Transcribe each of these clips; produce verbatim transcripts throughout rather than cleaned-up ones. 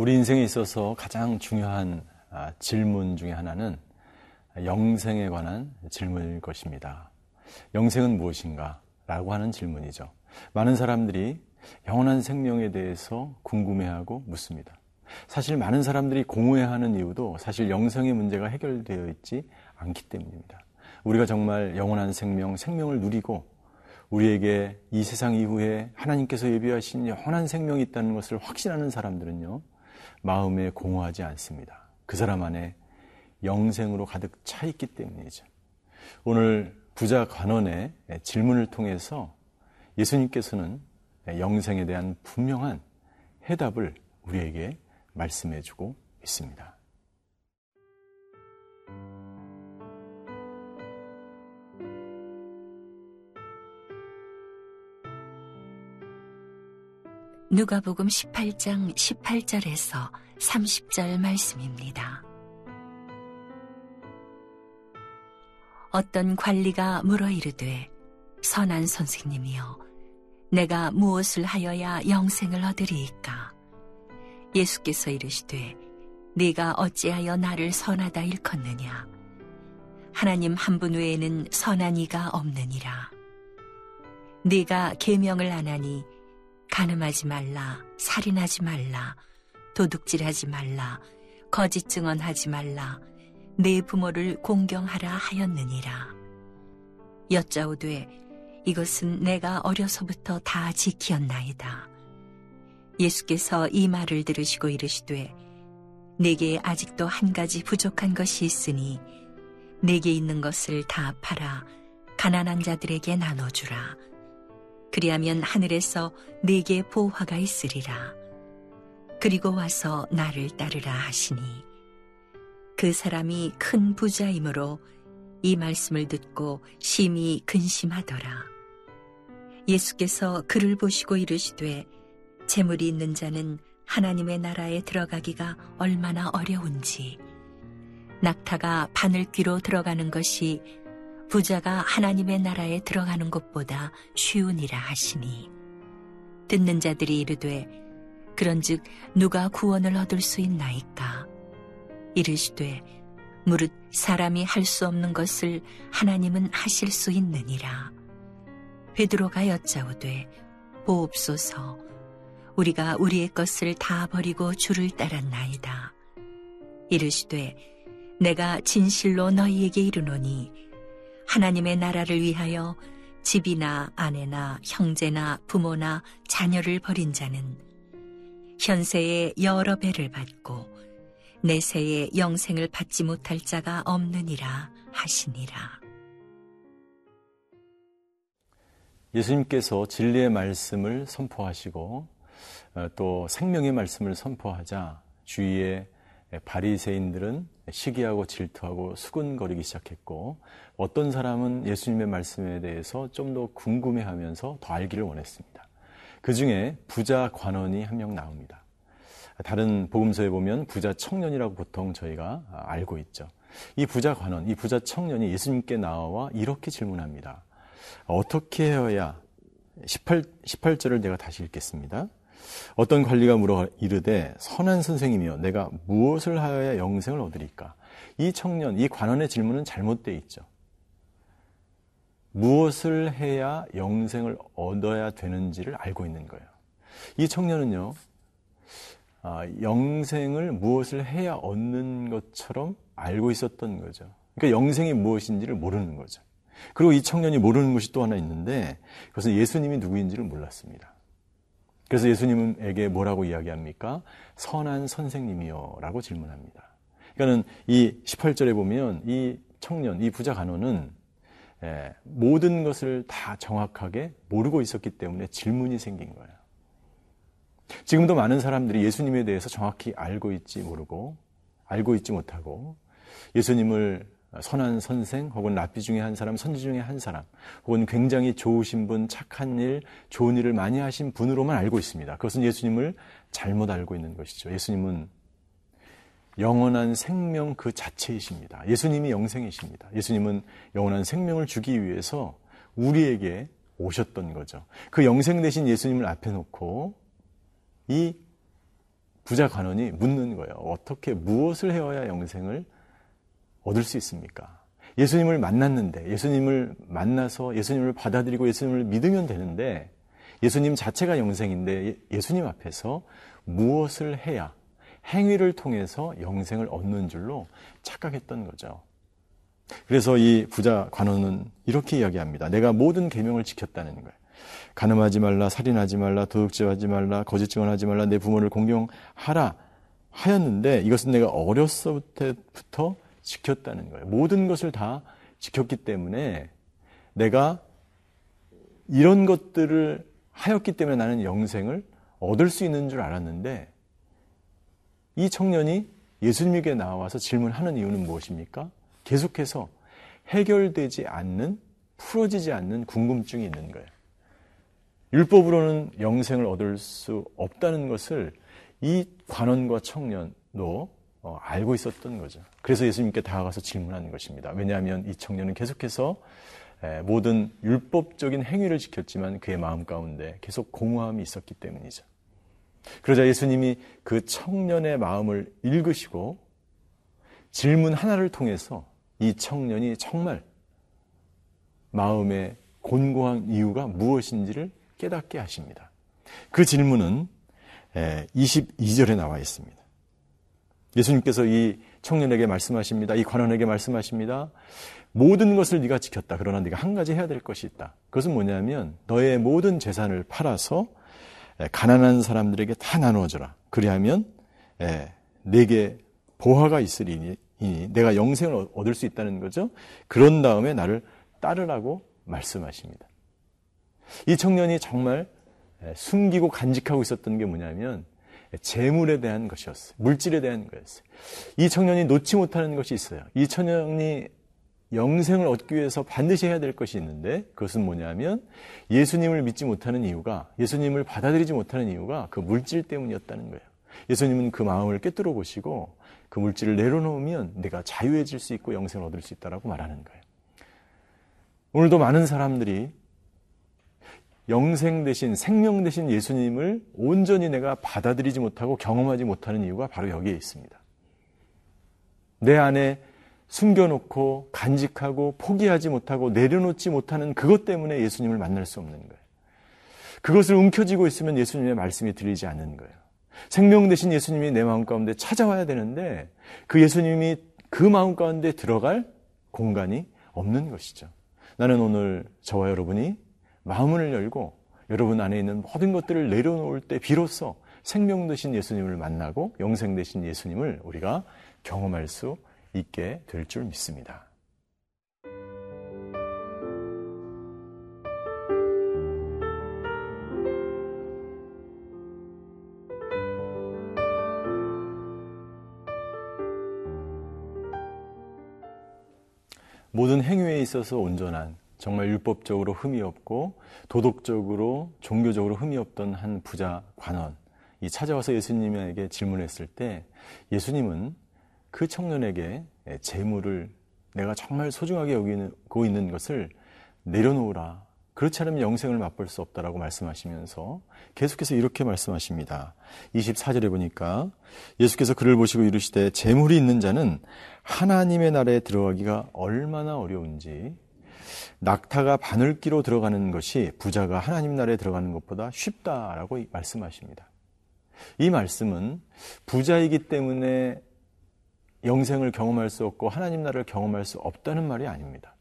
우리 인생에 있어서 가장 중요한 질문 중에 하나는 영생에 관한 질문일 것입니다. 영생은 무엇인가? 라고 하는 질문이죠. 많은 사람들이 영원한 생명에 대해서 궁금해하고 묻습니다. 사실 많은 사람들이 공허해하는 이유도 사실 영생의 문제가 해결되어 있지 않기 때문입니다. 우리가 정말 영원한 생명, 생명을 누리고 우리에게 이 세상 이후에 하나님께서 예비하신 영원한 생명이 있다는 것을 확신하는 사람들은요, 마음에 공허하지 않습니다. 그 사람 안에 영생으로 가득 차 있기 때문이죠. 오늘 부자 관원의 질문을 통해서 예수님께서는 영생에 대한 분명한 해답을 우리에게 말씀해주고 있습니다. 누가복음 십팔 장 십팔 절에서 삼십 절 말씀입니다. 어떤 관리가 물어 이르되, 선한 선생님이여, 내가 무엇을 하여야 영생을 얻으리이까? 예수께서 이르시되, 네가 어찌하여 나를 선하다 일컫느냐? 하나님 한 분 외에는 선한 이가 없느니라. 네가 계명을 안 하니 간음하지 말라, 살인하지 말라, 도둑질하지 말라, 거짓 증언하지 말라, 내 부모를 공경하라 하였느니라. 여짜오되, 이것은 내가 어려서부터 다 지키었나이다. 예수께서 이 말을 들으시고 이르시되, 내게 아직도 한 가지 부족한 것이 있으니 내게 있는 것을 다 팔아 가난한 자들에게 나눠주라. 그리하면 하늘에서 네게 보화가 있으리라. 그리고 와서 나를 따르라 하시니, 그 사람이 큰 부자이므로 이 말씀을 듣고 심히 근심하더라. 예수께서 그를 보시고 이르시되, 재물이 있는 자는 하나님의 나라에 들어가기가 얼마나 어려운지, 낙타가 바늘귀로 들어가는 것이 부자가 하나님의 나라에 들어가는 것보다 쉬우니라 하시니, 듣는 자들이 이르되, 그런즉 누가 구원을 얻을 수 있나이까? 이르시되, 무릇 사람이 할 수 없는 것을 하나님은 하실 수 있느니라. 베드로가 여짜오되, 보옵소서, 우리가 우리의 것을 다 버리고 주를 따랐나이다. 이르시되, 내가 진실로 너희에게 이르노니, 하나님의 나라를 위하여 집이나 아내나 형제나 부모나 자녀를 버린 자는 현세에 여러 배를 받고 내세에 영생을 받지 못할 자가 없느니라 하시니라. 예수님께서 진리의 말씀을 선포하시고 또 생명의 말씀을 선포하자 주위에 바리새인들은 시기하고 질투하고 수근거리기 시작했고, 어떤 사람은 예수님의 말씀에 대해서 좀 더 궁금해하면서 더 알기를 원했습니다. 그 중에 부자 관원이 한 명 나옵니다. 다른 복음서에 보면 부자 청년이라고 보통 저희가 알고 있죠. 이 부자 관원, 이 부자 청년이 예수님께 나와 이렇게 질문합니다. 어떻게 해야, 십팔, 십팔 절을 내가 다시 읽겠습니다. 어떤 관리가 물어 이르되, 선한 선생님이여, 내가 무엇을 하여야 영생을 얻으리까? 이 청년, 이 관원의 질문은 잘못되어 있죠. 무엇을 해야 영생을 얻어야 되는지를 알고 있는 거예요. 이 청년은요, 아, 영생을 무엇을 해야 얻는 것처럼 알고 있었던 거죠. 그러니까 영생이 무엇인지를 모르는 거죠. 그리고 이 청년이 모르는 것이 또 하나 있는데, 그것은 예수님이 누구인지를 몰랐습니다. 그래서 예수님에게 뭐라고 이야기합니까? 선한 선생님이요 라고 질문합니다. 그러니까 이 십팔 절에 보면 이 청년, 이 부자 간호는 모든 것을 다 정확하게 모르고 있었기 때문에 질문이 생긴 거예요. 지금도 많은 사람들이 예수님에 대해서 정확히 알고 있지 모르고 알고 있지 못하고, 예수님을 선한 선생 혹은 랍비 중에 한 사람, 선지 중에 한 사람, 혹은 굉장히 좋으신 분, 착한 일, 좋은 일을 많이 하신 분으로만 알고 있습니다. 그것은 예수님을 잘못 알고 있는 것이죠. 예수님은 영원한 생명 그 자체이십니다. 예수님이 영생이십니다. 예수님은 영원한 생명을 주기 위해서 우리에게 오셨던 거죠. 그 영생 대신 예수님을 앞에 놓고 이 부자 관원이 묻는 거예요. 어떻게 무엇을 해야 영생을 얻을 수 있습니까? 예수님을 만났는데, 예수님을 만나서 예수님을 받아들이고 예수님을 믿으면 되는데, 예수님 자체가 영생인데 예수님 앞에서 무엇을 해야, 행위를 통해서 영생을 얻는 줄로 착각했던 거죠. 그래서 이 부자 관원은 이렇게 이야기합니다. 내가 모든 계명을 지켰다는 거예요. 간음하지 말라, 살인하지 말라, 도둑질하지 말라, 거짓 증언하지 말라, 내 부모를 공경하라 하였는데 이것은 내가 어렸을 때부터 지켰다는 거예요. 모든 것을 다 지켰기 때문에, 내가 이런 것들을 하였기 때문에 나는 영생을 얻을 수 있는 줄 알았는데, 이 청년이 예수님에게 나와서 질문하는 이유는 무엇입니까? 계속해서 해결되지 않는, 풀어지지 않는 궁금증이 있는 거예요. 율법으로는 영생을 얻을 수 없다는 것을 이 관원과 청년도 알고 있었던 거죠. 그래서 예수님께 다가가서 질문하는 것입니다. 왜냐하면 이 청년은 계속해서 모든 율법적인 행위를 지켰지만 그의 마음 가운데 계속 공허함이 있었기 때문이죠. 그러자 예수님이 그 청년의 마음을 읽으시고 질문 하나를 통해서 이 청년이 정말 마음의 곤고한 이유가 무엇인지를 깨닫게 하십니다. 그 질문은 이십이 절에 나와 있습니다. 예수님께서 이 청년에게 말씀하십니다. 이 관원에게 말씀하십니다. 모든 것을 네가 지켰다. 그러나 네가 한 가지 해야 될 것이 있다. 그것은 뭐냐면 너의 모든 재산을 팔아서 가난한 사람들에게 다 나누어줘라. 그리하면 내게 보화가 있으리니 내가 영생을 얻을 수 있다는 거죠. 그런 다음에 나를 따르라고 말씀하십니다. 이 청년이 정말 숨기고 간직하고 있었던 게 뭐냐면 재물에 대한 것이었어요. 물질에 대한 거였어요. 이 청년이 놓지 못하는 것이 있어요. 이 청년이 영생을 얻기 위해서 반드시 해야 될 것이 있는데, 그것은 뭐냐면 예수님을 믿지 못하는 이유가, 예수님을 받아들이지 못하는 이유가 그 물질 때문이었다는 거예요. 예수님은 그 마음을 꿰뚫어 보시고 그 물질을 내려놓으면 내가 자유해질 수 있고 영생을 얻을 수 있다라고 말하는 거예요. 오늘도 많은 사람들이 영생 대신, 생명 대신 예수님을 온전히 내가 받아들이지 못하고 경험하지 못하는 이유가 바로 여기에 있습니다. 내 안에 숨겨놓고 간직하고 포기하지 못하고 내려놓지 못하는 그것 때문에 예수님을 만날 수 없는 거예요. 그것을 움켜쥐고 있으면 예수님의 말씀이 들리지 않는 거예요. 생명 대신 예수님이 내 마음 가운데 찾아와야 되는데 그 예수님이 그 마음 가운데 들어갈 공간이 없는 것이죠. 나는 오늘 저와 여러분이 마음을 열고 여러분 안에 있는 모든 것들을 내려놓을 때 비로소 생명 되신 예수님을 만나고 영생 되신 예수님을 우리가 경험할 수 있게 될 줄 믿습니다. 모든 행위에 있어서 온전한, 정말 율법적으로 흠이 없고 도덕적으로, 종교적으로 흠이 없던 한 부자 관원이 찾아와서 예수님에게 질문했을 때 예수님은 그 청년에게 재물을 내가 정말 소중하게 여기고 있는 것을 내려놓으라, 그렇지 않으면 영생을 맛볼 수 없다라고 말씀하시면서 계속해서 이렇게 말씀하십니다. 이십사 절에 보니까 예수께서 그를 보시고 이르시되 재물이 있는 자는 하나님의 나라에 들어가기가 얼마나 어려운지, 낙타가 바늘귀로 들어가는 것이 부자가 하나님 나라에 들어가는 것보다 쉽다라고 말씀하십니다. 이 말씀은 부자이기 때문에 영생을 경험할 수 없고 하나님 나라를 경험할 수 없다는 말이 아닙니다.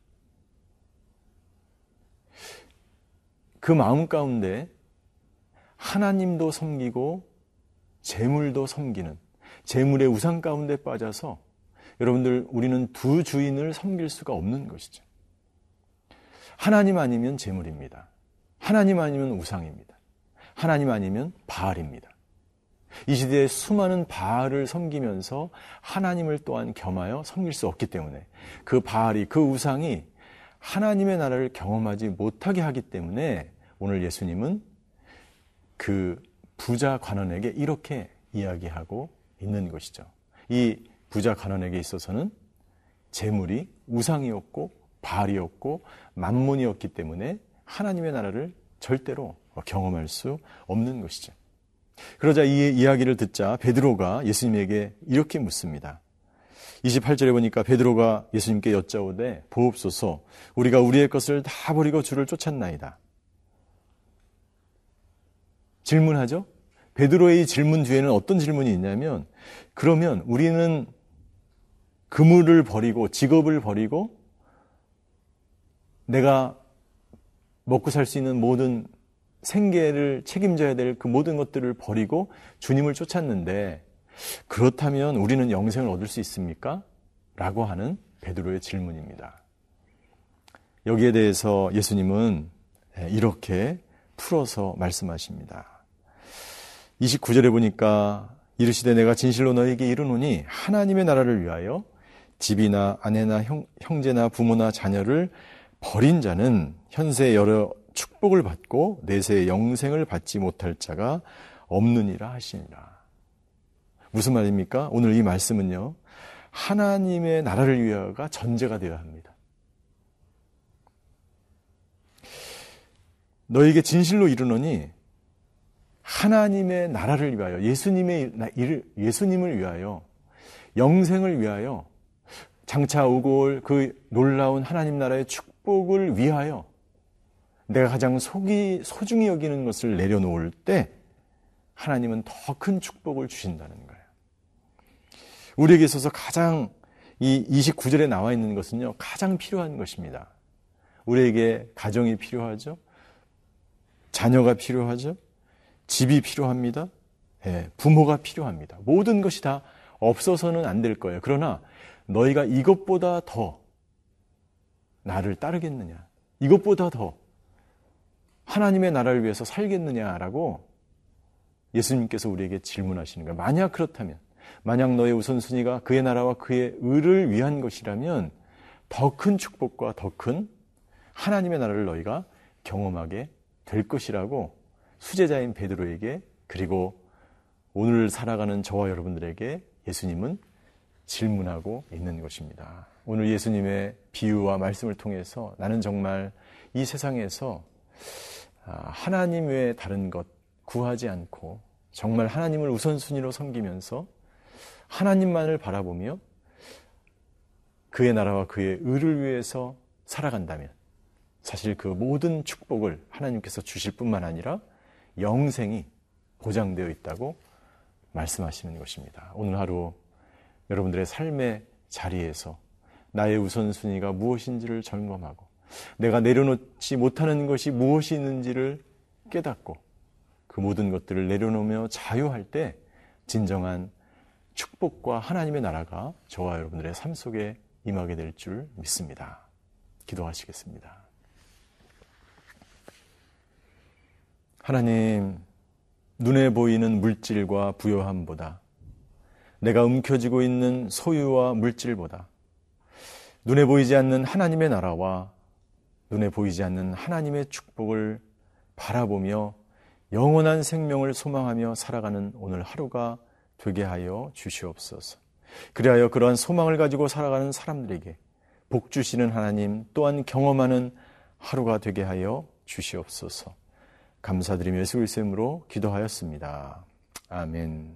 그 마음 가운데 하나님도 섬기고 재물도 섬기는, 재물의 우상 가운데 빠져서 여러분들 우리는 두 주인을 섬길 수가 없는 것이죠. 하나님 아니면 재물입니다. 하나님 아니면 우상입니다. 하나님 아니면 바알입니다. 이 시대에 수많은 바알을 섬기면서 하나님을 또한 겸하여 섬길 수 없기 때문에, 그 바알이, 그 우상이 하나님의 나라를 경험하지 못하게 하기 때문에 오늘 예수님은 그 부자 관원에게 이렇게 이야기하고 있는 것이죠. 이 부자 관원에게 있어서는 재물이 우상이었고 바알이었고 만몬이었기 때문에 하나님의 나라를 절대로 경험할 수 없는 것이죠. 그러자 이 이야기를 듣자 베드로가 예수님에게 이렇게 묻습니다. 이십팔 절에 보니까 베드로가 예수님께 여짜오되 보옵소서 우리가 우리의 것을 다 버리고 주를 쫓았나이다. 질문하죠. 베드로의 질문 뒤에는 어떤 질문이 있냐면 그러면 우리는 그물을 버리고 직업을 버리고 내가 먹고 살 수 있는 모든 생계를 책임져야 될 그 모든 것들을 버리고 주님을 쫓았는데 그렇다면 우리는 영생을 얻을 수 있습니까? 라고 하는 베드로의 질문입니다. 여기에 대해서 예수님은 이렇게 풀어서 말씀하십니다. 이십구 절에 보니까 이르시되 내가 진실로 너에게 이르노니 하나님의 나라를 위하여 집이나 아내나 형, 형제나 부모나 자녀를 버린 자는 현세의 여러 축복을 받고 내세의 영생을 받지 못할 자가 없느니라 하시니라. 무슨 말입니까? 오늘 이 말씀은요. 하나님의 나라를 위하여가 전제가 되어야 합니다. 너에게 진실로 이르노니 하나님의 나라를 위하여, 예수님의, 예수님을 위하여, 영생을 위하여, 장차 오고 올 그 놀라운 하나님 나라의 축복을 위하여 내가 가장 속이, 소중히 여기는 것을 내려놓을 때 하나님은 더 큰 축복을 주신다는 거예요. 우리에게 있어서 가장 이 이십구 절에 나와 있는 것은요, 가장 필요한 것입니다. 우리에게 가정이 필요하죠. 자녀가 필요하죠. 집이 필요합니다. 예, 부모가 필요합니다. 모든 것이 다 없어서는 안 될 거예요. 그러나 너희가 이것보다 더 나를 따르겠느냐, 이것보다 더 하나님의 나라를 위해서 살겠느냐라고 예수님께서 우리에게 질문하시는 거예요. 만약 그렇다면, 만약 너의 우선순위가 그의 나라와 그의 의를 위한 것이라면 더 큰 축복과 더 큰 하나님의 나라를 너희가 경험하게 될 것이라고 수제자인 베드로에게, 그리고 오늘 살아가는 저와 여러분들에게 예수님은 질문하고 있는 것입니다. 오늘 예수님의 비유와 말씀을 통해서 나는 정말 이 세상에서 하나님 외에 다른 것 구하지 않고 정말 하나님을 우선순위로 섬기면서 하나님만을 바라보며 그의 나라와 그의 의를 위해서 살아간다면 사실 그 모든 축복을 하나님께서 주실 뿐만 아니라 영생이 보장되어 있다고 말씀하시는 것입니다. 오늘 하루 여러분들의 삶의 자리에서 나의 우선순위가 무엇인지를 점검하고 내가 내려놓지 못하는 것이 무엇이 있는지를 깨닫고 그 모든 것들을 내려놓으며 자유할 때 진정한 축복과 하나님의 나라가 저와 여러분들의 삶 속에 임하게 될 줄 믿습니다. 기도하시겠습니다. 하나님, 눈에 보이는 물질과 부요함보다 내가 움켜쥐고 있는 소유와 물질보다 눈에 보이지 않는 하나님의 나라와 눈에 보이지 않는 하나님의 축복을 바라보며 영원한 생명을 소망하며 살아가는 오늘 하루가 되게 하여 주시옵소서. 그리하여 그러한 소망을 가지고 살아가는 사람들에게 복 주시는 하나님 또한 경험하는 하루가 되게 하여 주시옵소서. 감사드리며 예수 그리스도의 이름으로 기도하였습니다. 아멘.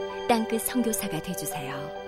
땅끝 선교사가 되어주세요.